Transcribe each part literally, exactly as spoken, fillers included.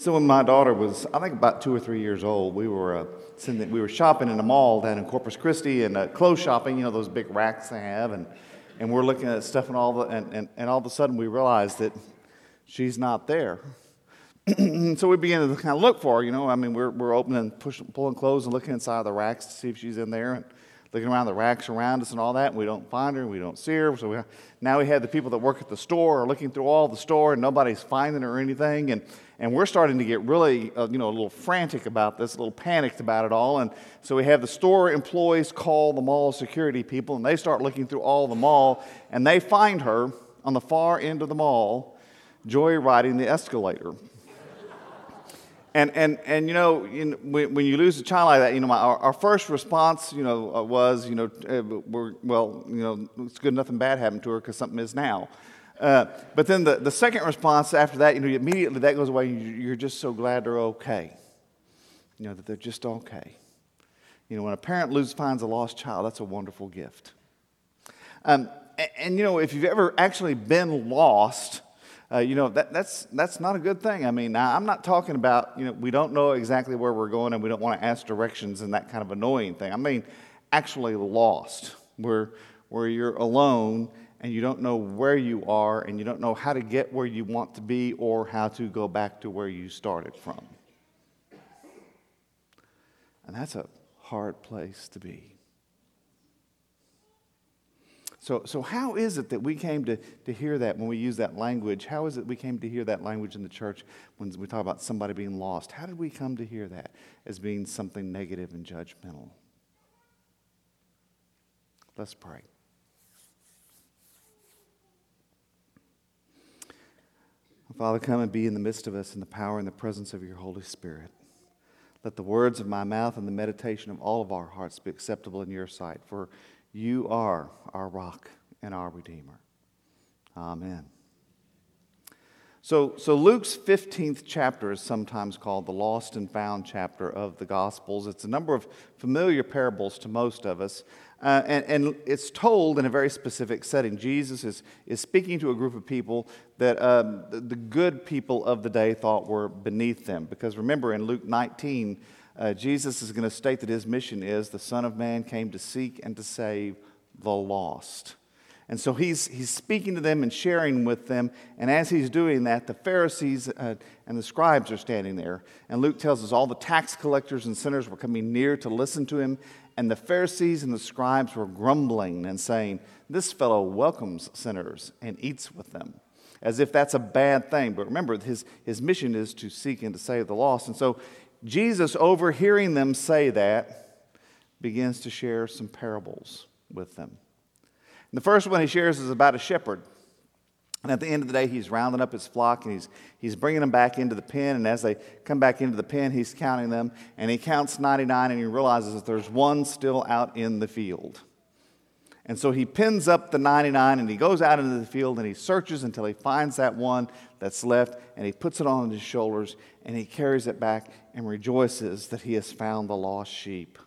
So when my daughter was, I think, about two or three years old, we were uh, sending, we were shopping in a mall down in Corpus Christi and uh, clothes shopping, you know, those big racks they have, and, and we're looking at stuff and all the, and, and, and all of a sudden we realized that she's not there. So we began to kind of look for her, you know. I mean, we're we're opening, pushing, pulling clothes and looking inside the racks to see if she's in there, and looking around the racks around us and all that. And we don't find her, we don't see her. So we, now we had the people that work at the store are looking through all the store, and nobody's finding her or anything. And and we're starting to get really, uh, you know, a little frantic about this, a little panicked about it all. And so we have the store employees call the mall security people, and they start looking through all the mall, and they find her on the far end of the mall, joyriding the escalator. And, and, and you know, in, when, when you lose a child like that, you know, my, our, our first response, you know, uh, was, you know, uh, we're, well, you know, it's good nothing bad happened to her because something is now. Uh, but then the, the second response after that, you know, immediately that goes away. And you, you're just so glad they're okay, you know, that they're just okay. You know, when a parent loses, finds a lost child, that's a wonderful gift. Um, and, and, you know, if you've ever actually been lost, Uh, you know, that, that's that's not a good thing. I mean, I'm not talking about, you know, we don't know exactly where we're going and we don't want to ask directions and that kind of annoying thing. I mean, actually lost, where where you're alone and you don't know where you are and you don't know how to get where you want to be or how to go back to where you started from. And that's a hard place to be. So so how is it that we came to, to hear that when we use that language? How is it we came to hear that language in the church when we talk about somebody being lost? How did we come to hear that as being something negative and judgmental? Let's pray. Father, come and be in the midst of us in the power and the presence of your Holy Spirit. Let the words of my mouth and the meditation of all of our hearts be acceptable in your sight, for you are our rock and our Redeemer. Amen. So, so Luke's fifteenth chapter is sometimes called the lost and found chapter of the Gospels. It's a number of familiar parables to most of us, uh, and, and it's told in a very specific setting. Jesus is, is speaking to a group of people that um, the, the good people of the day thought were beneath them. Because remember, in Luke nineteen, Uh, Jesus is going to state that his mission is the Son of Man came to seek and to save the lost. And so he's he's speaking to them and sharing with them. And as he's doing that, the Pharisees uh, and the scribes are standing there. And Luke tells us all the tax collectors and sinners were coming near to listen to him. And the Pharisees and the scribes were grumbling and saying, "This fellow welcomes sinners and eats with them," as if that's a bad thing. But remember, his, his mission is to seek and to save the lost. And so Jesus, overhearing them say that, begins to share some parables with them. And the first one he shares is about a shepherd. And at the end of the day, he's rounding up his flock, and he's, he's bringing them back into the pen. And as they come back into the pen, he's counting them. And he counts ninety-nine, and he realizes that there's one still out in the field. And so he pins up the ninety-nine, and he goes out into the field, and he searches until he finds that one that's left, and he puts it on his shoulders, and he carries it back and rejoices that he has found the lost sheep.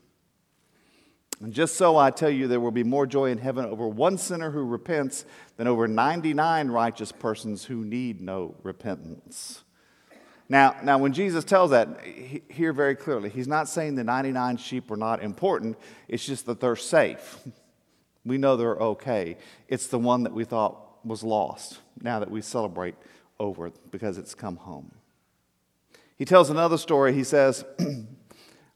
And just so I tell you, there will be more joy in heaven over one sinner who repents than over ninety-nine righteous persons who need no repentance. Now, now, when Jesus tells that, he, hear very clearly, he's not saying the ninety-nine sheep are not important. It's just that they're safe. We know they're okay. It's the one that we thought was lost, now that we celebrate over because it's come home. He tells another story. He says,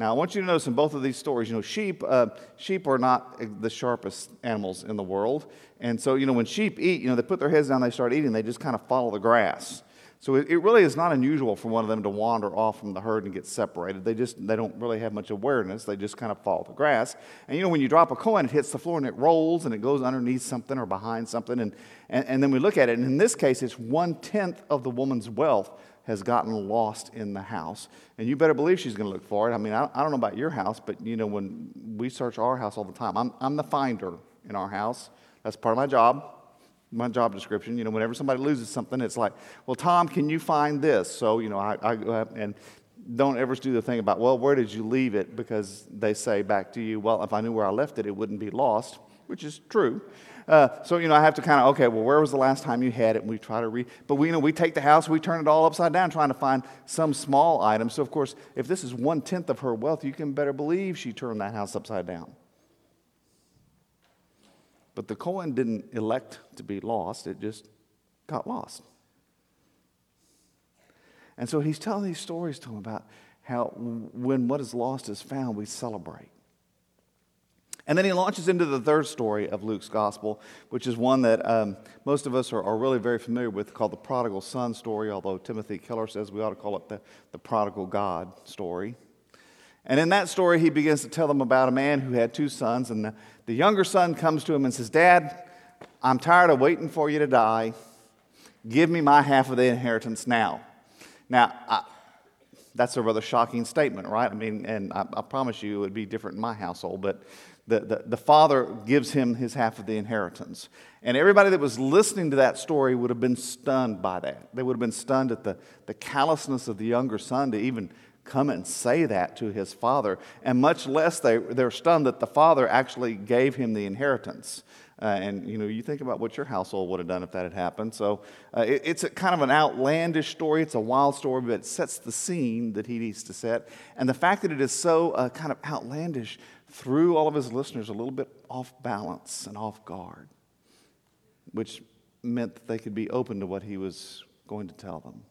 Now, I want you to notice in both of these stories, you know, sheep uh, sheep are not the sharpest animals in the world. And so, you know, when sheep eat, you know, they put their heads down, they start eating, they just kind of follow the grass. So it, it really is not unusual for one of them to wander off from the herd and get separated. They just, they don't really have much awareness. They just kind of follow the grass. And, you know, when you drop a coin, it hits the floor and it rolls and it goes underneath something or behind something. And, and, and then we look at it. And in this case, it's one-tenth of the woman's wealth has gotten lost in the house. And you better believe she's going to look for it. I mean, I, I don't know about your house, but, you know, when we search our house all the time, I'm, I'm the finder in our house. That's part of my job, my job description. You know, whenever somebody loses something, it's like, well, Tom, can you find this? So, you know, I, I and don't ever do the thing about, well, where did you leave it? Because they say back to you, well, if I knew where I left it, it wouldn't be lost, which is true. Uh, so, you know, I have to kind of, okay, well, where was the last time you had it? And we try to read. But, we, you know, we take the house, we turn it all upside down trying to find some small item. So, of course, if this is one-tenth of her wealth, you can better believe she turned that house upside down. But the coin didn't elect to be lost. It just got lost. And so he's telling these stories to him about how when what is lost is found, we celebrate. And then he launches into the third story of Luke's gospel, which is one that um, most of us are, are really very familiar with, called the prodigal son story, although Timothy Keller says we ought to call it the, the prodigal God story. And in that story, he begins to tell them about a man who had two sons, and the, the younger son comes to him and says, Dad, I'm tired of waiting for you to die. Give me my half of the inheritance now. Now, I, that's a rather shocking statement, right? I mean, and I, I promise you it would be different in my household, but... The, the, the father gives him his half of the inheritance. And everybody that was listening to that story would have been stunned by that. They would have been stunned at the, the callousness of the younger son to even come and say that to his father. And much less they, they're stunned that the father actually gave him the inheritance. Uh, and, you know, you think about what your household would have done if that had happened. So uh, it, it's a kind of an outlandish story. It's a wild story, but it sets the scene that he needs to set. And the fact that it is so uh, kind of outlandish threw all of his listeners a little bit off balance and off guard, which meant that they could be open to what he was going to tell them.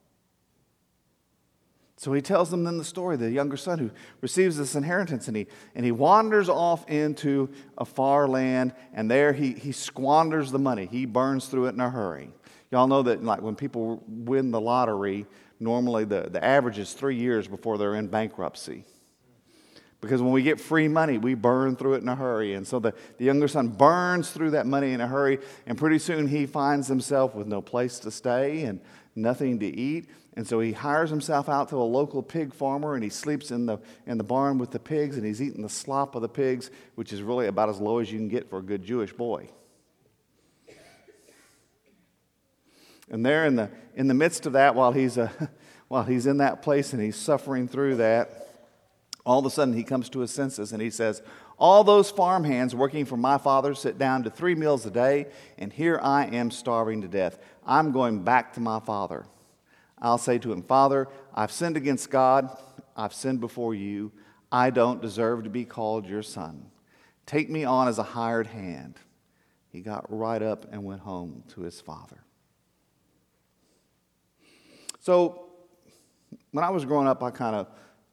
So he tells them then the story, the younger son who receives this inheritance, and he and he wanders off into a far land, and there he he squanders the money. He burns through it in a hurry. Y'all know that, like, when people win the lottery, normally the, the average is three years before they're in bankruptcy. Because when we get free money, we burn through it in a hurry. And so the, the younger son burns through that money in a hurry, and pretty soon he finds himself with no place to stay and nothing to eat. And so he hires himself out to a local pig farmer, and he sleeps in the in the barn with the pigs, and he's eating the slop of the pigs, which is really about as low as you can get for a good Jewish boy. And there in the in the midst of that, while he's a, while he's in that place and he's suffering through that, all of a sudden, he comes to his senses, and he says, all those farmhands working for my father sit down to three meals a day, and here I am starving to death. I'm going back to my father. I'll say to him, Father, I've sinned against God. I've sinned before you. I don't deserve to be called your son. Take me on as a hired hand. He got right up and went home to his father. So, when I was growing up, I kind of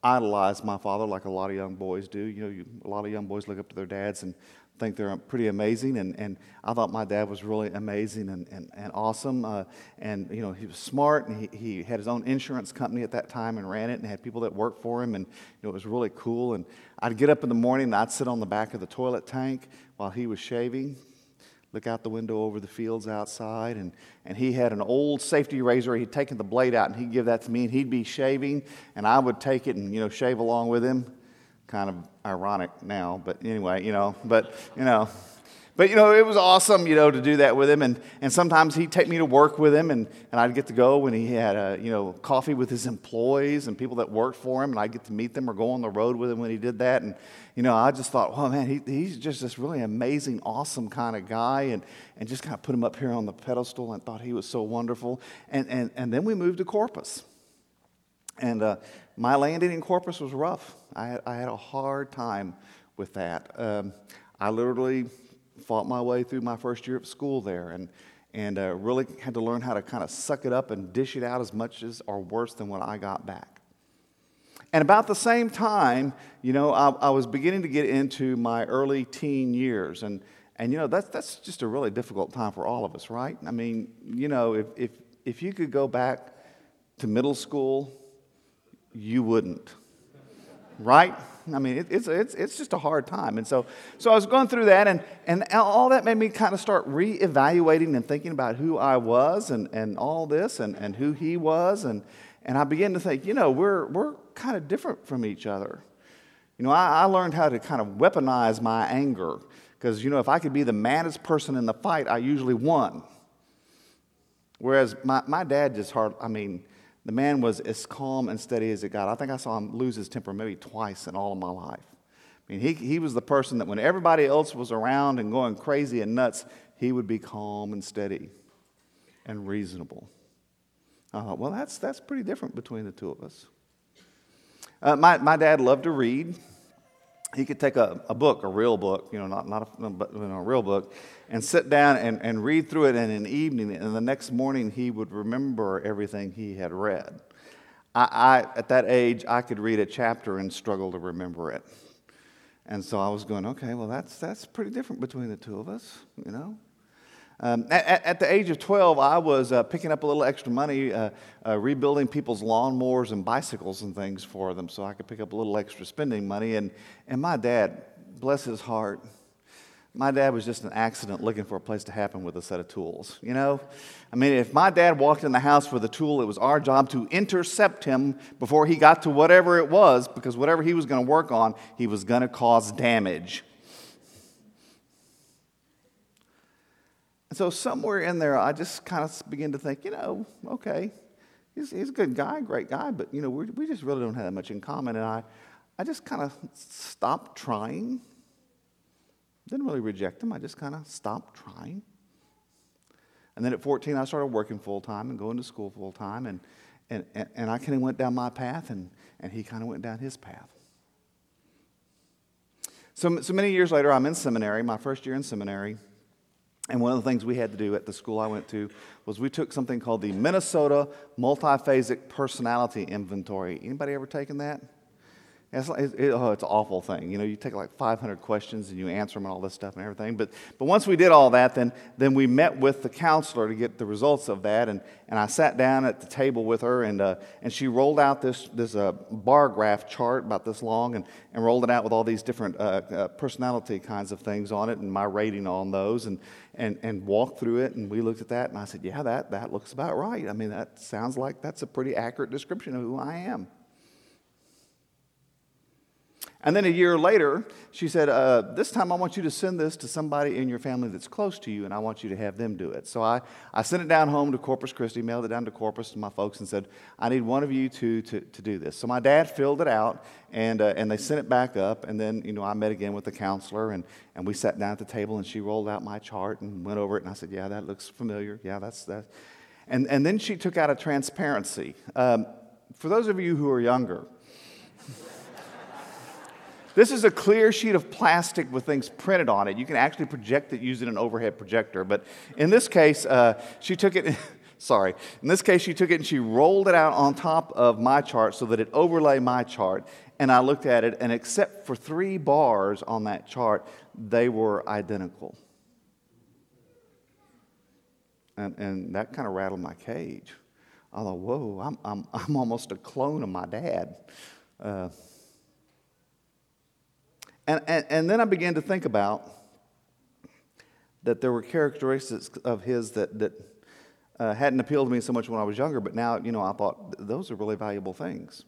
idolize my father like a lot of young boys do. You know, you, a lot of young boys look up to their dads and think they're pretty amazing. And, and I thought my dad was really amazing and, and, and awesome. Uh, and, you know, he was smart, and he, he had his own insurance company at that time and ran it and had people that worked for him. And, you know, it was really cool. And I'd get up in the morning and I'd sit on the back of the toilet tank while he was shaving, look out the window over the fields outside, and, and he had an old safety razor. He'd taken the blade out, and he'd give that to me, and he'd be shaving, and I would take it and, you know, shave along with him. Kind of ironic now, but anyway, you know, but, you know, but, you know, it was awesome, you know, to do that with him, and, and sometimes he'd take me to work with him, and, and I'd get to go when he had, uh, you know, coffee with his employees and people that worked for him, and I'd get to meet them or go on the road with him when he did that, and, you know, I just thought, well, man, he, he's just this really amazing, awesome kind of guy, and, and just kind of put him up here on the pedestal and thought he was so wonderful, and, and, and then we moved to Corpus, and uh, my landing in Corpus was rough. I had, I had a hard time with that. Um, I literally fought my way through my first year of school there, and and uh, really had to learn how to kind of suck it up and dish it out as much as or worse than what I got back. And about the same time, you know, I, I was beginning to get into my early teen years, and and you know that's that's just a really difficult time for all of us, right? I mean, you know, if if if you could go back to middle school, you wouldn't, right? I mean, it, it's it's it's just a hard time, and so so I was going through that, and, and all that made me kind of start reevaluating and thinking about who I was, and, and all this, and, and who he was, and and I began to think, you know, we're we're kind of different from each other. You know, I, I learned how to kind of weaponize my anger. Because, you know, if I could be the maddest person in the fight, I usually won. Whereas my, my dad just hard, I mean, the man was as calm and steady as it got. I think I saw him lose his temper maybe twice in all of my life. I mean, he, he was the person that when everybody else was around and going crazy and nuts, he would be calm and steady and reasonable. I thought, well, that's that's pretty different between the two of us. Uh, my, my dad loved to read. He could take a, a book, a real book, you know, not, not a, but, you know, a real book, and sit down and, and read through it in an evening, and the next morning he would remember everything he had read. I, I at that age, I could read a chapter and struggle to remember it. And so I was going, okay, well, that's that's pretty different between the two of us, you know. Um, at, at the age of twelve, I was uh, picking up a little extra money, uh, uh, rebuilding people's lawnmowers and bicycles and things for them so I could pick up a little extra spending money. And, and my dad, bless his heart, my dad was just an accident looking for a place to happen with a set of tools, you know. I mean, if my dad walked in the house with a tool, it was our job to intercept him before he got to whatever it was, because whatever he was going to work on, he was going to cause damage. So somewhere in there, I just kind of begin to think, you know, okay, he's, he's a good guy, great guy, but, you know, we we just really don't have that much in common. And I, I just kind of stopped trying. Didn't really reject him. I just kind of stopped trying. And then at fourteen, I started working full-time and going to school full-time, and and, and, and I kind of went down my path, and, and he kind of went down his path. So, so many years later, I'm in seminary, my first year in seminary. And one of the things we had to do at the school I went to was we took something called the Minnesota Multiphasic Personality Inventory. Anybody ever taken that? It's, like, it, oh, it's an awful thing. You know, you take like five hundred questions and you answer them and all this stuff and everything. But but once we did all that, then then we met with the counselor to get the results of that. And, and I sat down at the table with her, and uh, and she rolled out this this uh, bar graph chart about this long, and, and rolled it out with all these different uh, uh, personality kinds of things on it and my rating on those, and and and walked through it. And we looked at that, and I said, yeah, that that looks about right. I mean, that sounds like that's a pretty accurate description of who I am. And then a year later, she said, uh, this time I want you to send this to somebody in your family that's close to you, and I want you to have them do it. So I, I sent it down home to Corpus Christi, mailed it down to Corpus to my folks, and said, I need one of you to to, to do this. So my dad filled it out, and uh, and they sent it back up, and then, you know, I met again with the counselor, and, and we sat down at the table, and she rolled out my chart and went over it, and I said, yeah, that looks familiar. Yeah, that's that. And, and then she took out a transparency. Um, for those of you who are younger, this is a clear sheet of plastic with things printed on it. You can actually project it using an overhead projector. But in this case, uh, she took it, sorry, in this case, she took it and she rolled it out on top of my chart so that it overlay my chart. And I looked at it, and except for three bars on that chart, they were identical. And, and that kind of rattled my cage. I thought, whoa, I'm, I'm, I'm almost a clone of my dad. Uh And, and and then I began to think about that there were characteristics of his that that uh, hadn't appealed to me so much when I was younger, but now, you know, I thought those are really valuable things.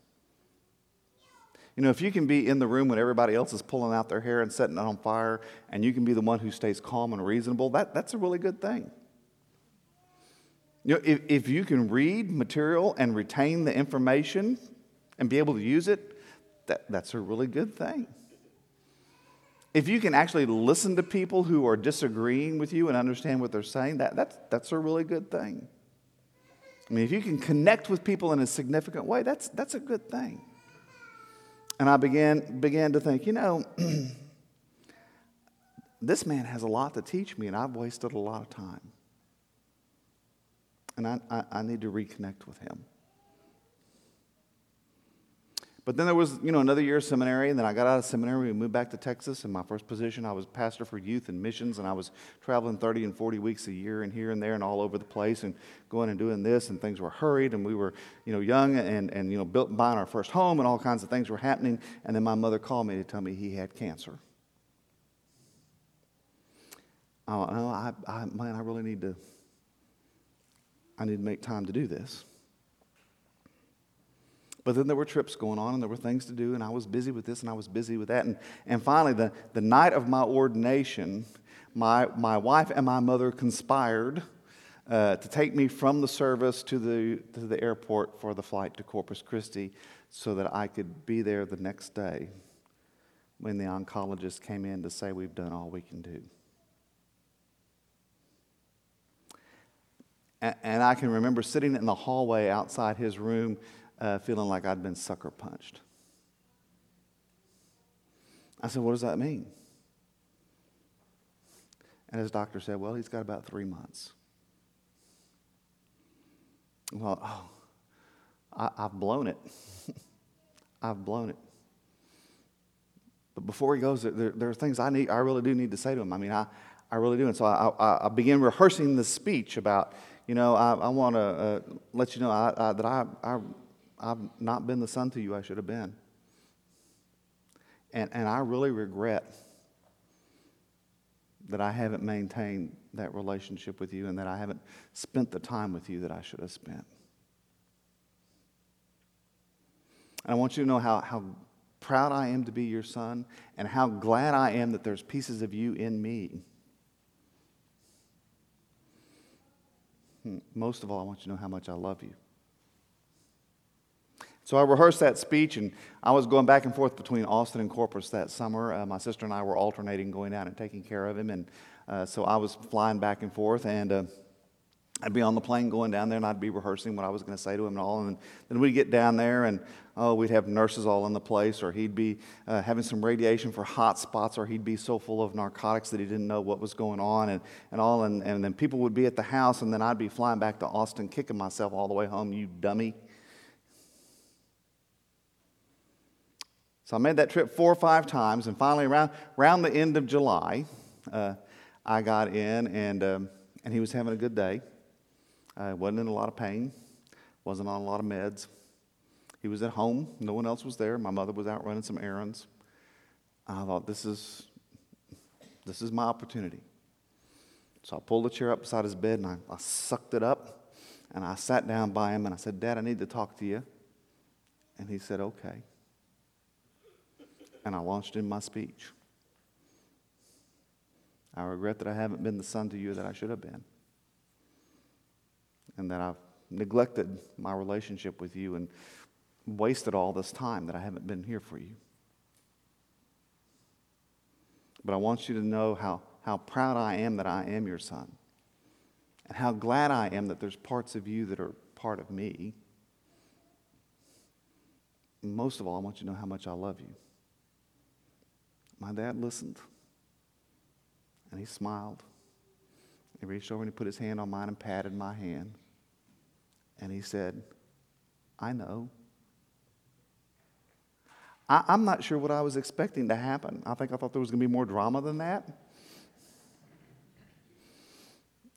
You know, if you can be in the room when everybody else is pulling out their hair and setting it on fire, and you can be the one who stays calm and reasonable, that, that's a really good thing. You know, if, if you can read material and retain the information and be able to use it, that, that's a really good thing. If you can actually listen to people who are disagreeing with you and understand what they're saying, that, that's, that's a really good thing. I mean, if you can connect with people in a significant way, that's that's a good thing. And I began, began to think, you know, this man has a lot to teach me, and I've wasted a lot of time. And I, I, I need to reconnect with him. But then there was, you know, another year of seminary, and then I got out of seminary. We moved back to Texas, and my first position, I was pastor for youth and missions, and I was traveling thirty and forty weeks a year, and here and there, and all over the place, and going and doing this, and things were hurried, and we were, you know, young, and and you know, built and buying our first home, and all kinds of things were happening. And then my mother called me to tell me he had cancer. I went, no, I, I, man, I really need to. I need to make time to do this. But then there were trips going on, and there were things to do, and I was busy with this, and I was busy with that. And, and finally, the, the night of my ordination, my, my wife and my mother conspired uh, to take me from the service to the, to the airport for the flight to Corpus Christi so that I could be there the next day when the oncologist came in to say we've done all we can do. And, and I can remember sitting in the hallway outside his room Uh, feeling like I'd been sucker punched. I said, what does that mean? And his doctor said, well, he's got about three months. Well, oh, I, I've blown it. I've blown it. But before he goes, there, there are things I need. I really do need to say to him. I mean, I, I really do. And so I, I, I began rehearsing the speech about, you know, I, I want to uh, let you know I, I, that I... I I've not been the son to you I should have been. And and I really regret that I haven't maintained that relationship with you and that I haven't spent the time with you that I should have spent. And I want you to know how, how proud I am to be your son and how glad I am that there's pieces of you in me. Most of all, I want you to know how much I love you. So I rehearsed that speech, and I was going back and forth between Austin and Corpus that summer. Uh, my sister and I were alternating going out and taking care of him, and uh, so I was flying back and forth, and uh, I'd be on the plane going down there, and I'd be rehearsing what I was going to say to him and all, and then we'd get down there, and oh, we'd have nurses all in the place, or he'd be uh, having some radiation for hot spots, or he'd be so full of narcotics that he didn't know what was going on and, and all, and, and then people would be at the house, and then I'd be flying back to Austin kicking myself all the way home, you dummy. So I made that trip four or five times, and finally around, around the end of July, uh, I got in, and um, and he was having a good day. I uh, wasn't in a lot of pain, wasn't on a lot of meds. He was at home. No one else was there. My mother was out running some errands. I thought, this is, this is my opportunity. So I pulled a chair up beside his bed, and I, I sucked it up, and I sat down by him, and I said, Dad, I need to talk to you. And he said, okay. And I launched in my speech. I regret that I haven't been the son to you that I should have been. And that I've neglected my relationship with you and wasted all this time that I haven't been here for you. But I want you to know how, how proud I am that I am your son. And how glad I am that there's parts of you that are part of me. And most of all, I want you to know how much I love you. My dad listened, and he smiled. He reached over and he put his hand on mine and patted my hand. And he said, I know. I, I'm not sure what I was expecting to happen. I think I thought there was going to be more drama than that.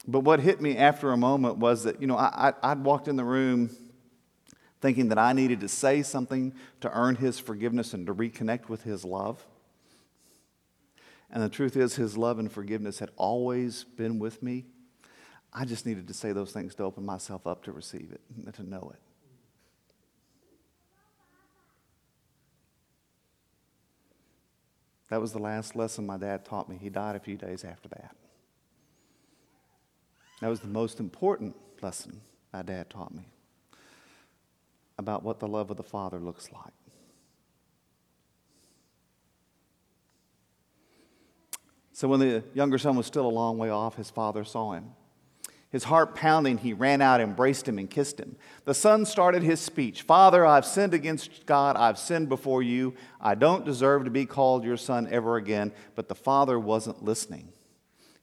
But what hit me after a moment was that, you know, I, I, I'd walked in the room thinking that I needed to say something to earn his forgiveness and to reconnect with his love. And the truth is, his love and forgiveness had always been with me. I just needed to say those things to open myself up to receive it and to know it. That was the last lesson my dad taught me. He died a few days after that. That was the most important lesson my dad taught me about what the love of the Father looks like. So when the younger son was still a long way off, his father saw him. His heart pounding, he ran out, embraced him, and kissed him. The son started his speech. Father, I've sinned against God. I've sinned before you. I don't deserve to be called your son ever again. But the father wasn't listening.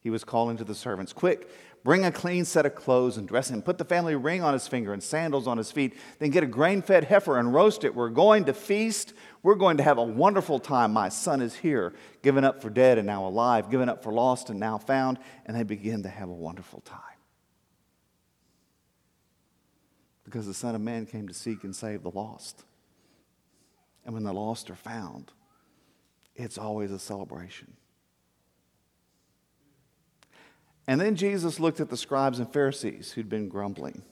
He was calling to the servants, quick, bring a clean set of clothes and dress him. Put the family ring on his finger and sandals on his feet. Then get a grain-fed heifer and roast it. We're going to feast. We're going to have a wonderful time. My son is here, given up for dead and now alive, given up for lost and now found. And they begin to have a wonderful time. Because the Son of Man came to seek and save the lost. And when the lost are found, it's always a celebration. And then Jesus looked at the scribes and Pharisees who'd been grumbling.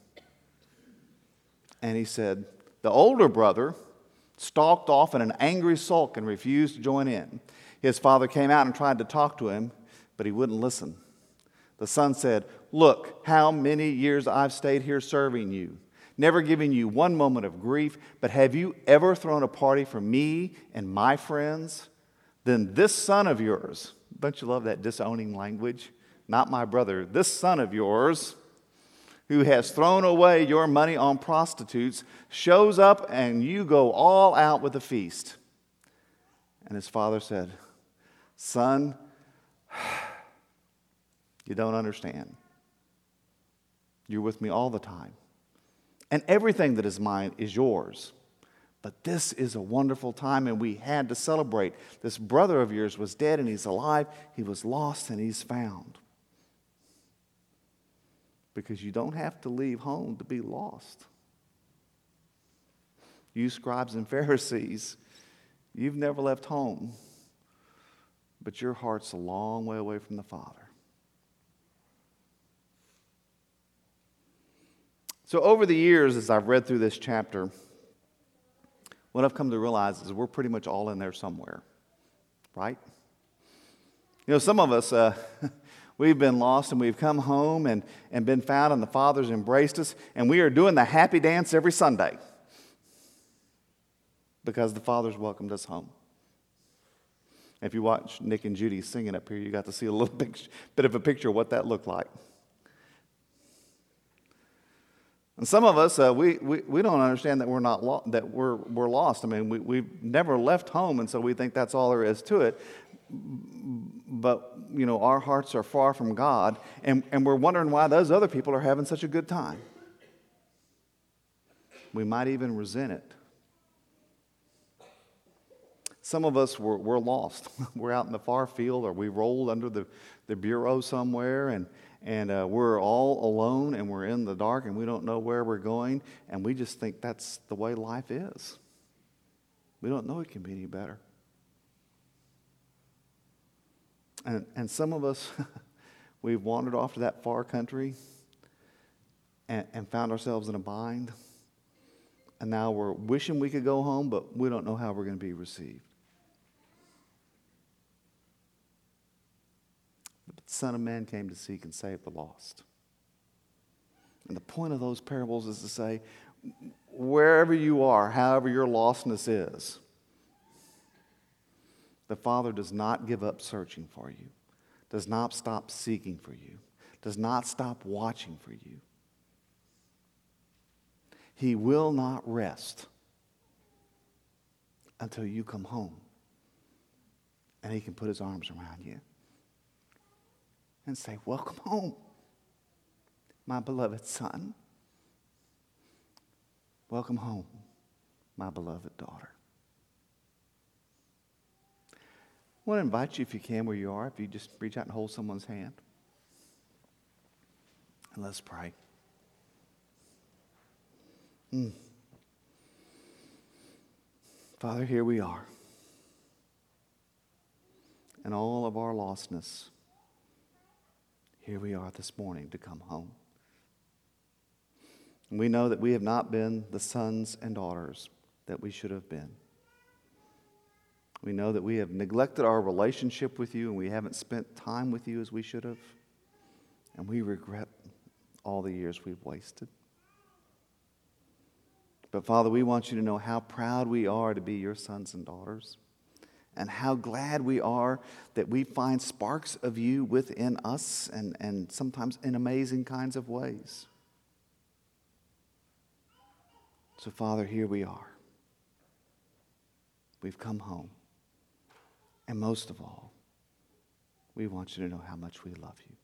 And he said, The older brother stalked off in an angry sulk and refused to join in. His father came out and tried to talk to him, but he wouldn't listen. The son said, "Look, how many years I've stayed here serving you, never giving you one moment of grief, but have you ever thrown a party for me and my friends? Then this son of yours," don't you love that disowning language? "Not my brother, this son of yours, who has thrown away your money on prostitutes, shows up and you go all out with a feast." And his father said, "Son, you don't understand. You're with me all the time, and everything that is mine is yours. But this is a wonderful time, and we had to celebrate. This brother of yours was dead, and he's alive. He was lost, and he's found. Because you don't have to leave home to be lost. You scribes and Pharisees, you've never left home, but your heart's a long way away from the Father." So over the years, as I've read through this chapter, what I've come to realize is we're pretty much all in there somewhere, right? You know, some of us, uh, we've been lost and we've come home and, and been found, and the Father's embraced us, and we are doing the happy dance every Sunday because the Father's welcomed us home. If you watch Nick and Judy singing up here, you got to see a little bit, bit of a picture of what that looked like. And some of us, uh, we, we we don't understand that we're not lo- that we're we're lost. I mean, we we've never left home, and so we think that's all there is to it. But you know, our hearts are far from God, and, and we're wondering why those other people are having such a good time. We might even resent it. Some of us were we're lost. We're out in the far field, or we rolled under the, the bureau somewhere, and. And uh, we're all alone, and we're in the dark, and we don't know where we're going, and we just think that's the way life is. We don't know it can be any better. And and some of us, we've wandered off to that far country and, and found ourselves in a bind, and now we're wishing we could go home, but we don't know how we're going to be received. But the Son of Man came to seek and save the lost. And the point of those parables is to say, wherever you are, however your lostness is, the Father does not give up searching for you, does not stop seeking for you, does not stop watching for you. He will not rest until you come home and He can put His arms around you and say, "Welcome home, my beloved son. Welcome home, my beloved daughter." I want to invite you, if you can, where you are, if you just reach out and hold someone's hand. And let's pray. Mm. Father, here we are. In all of our lostness, here we are this morning to come home. And we know that we have not been the sons and daughters that we should have been. We know that we have neglected our relationship with you, and we haven't spent time with you as we should have. And we regret all the years we've wasted. But Father, we want you to know how proud we are to be your sons and daughters, and how glad we are that we find sparks of you within us, and, and sometimes in amazing kinds of ways. So, Father, here we are. We've come home. And most of all, we want you to know how much we love you.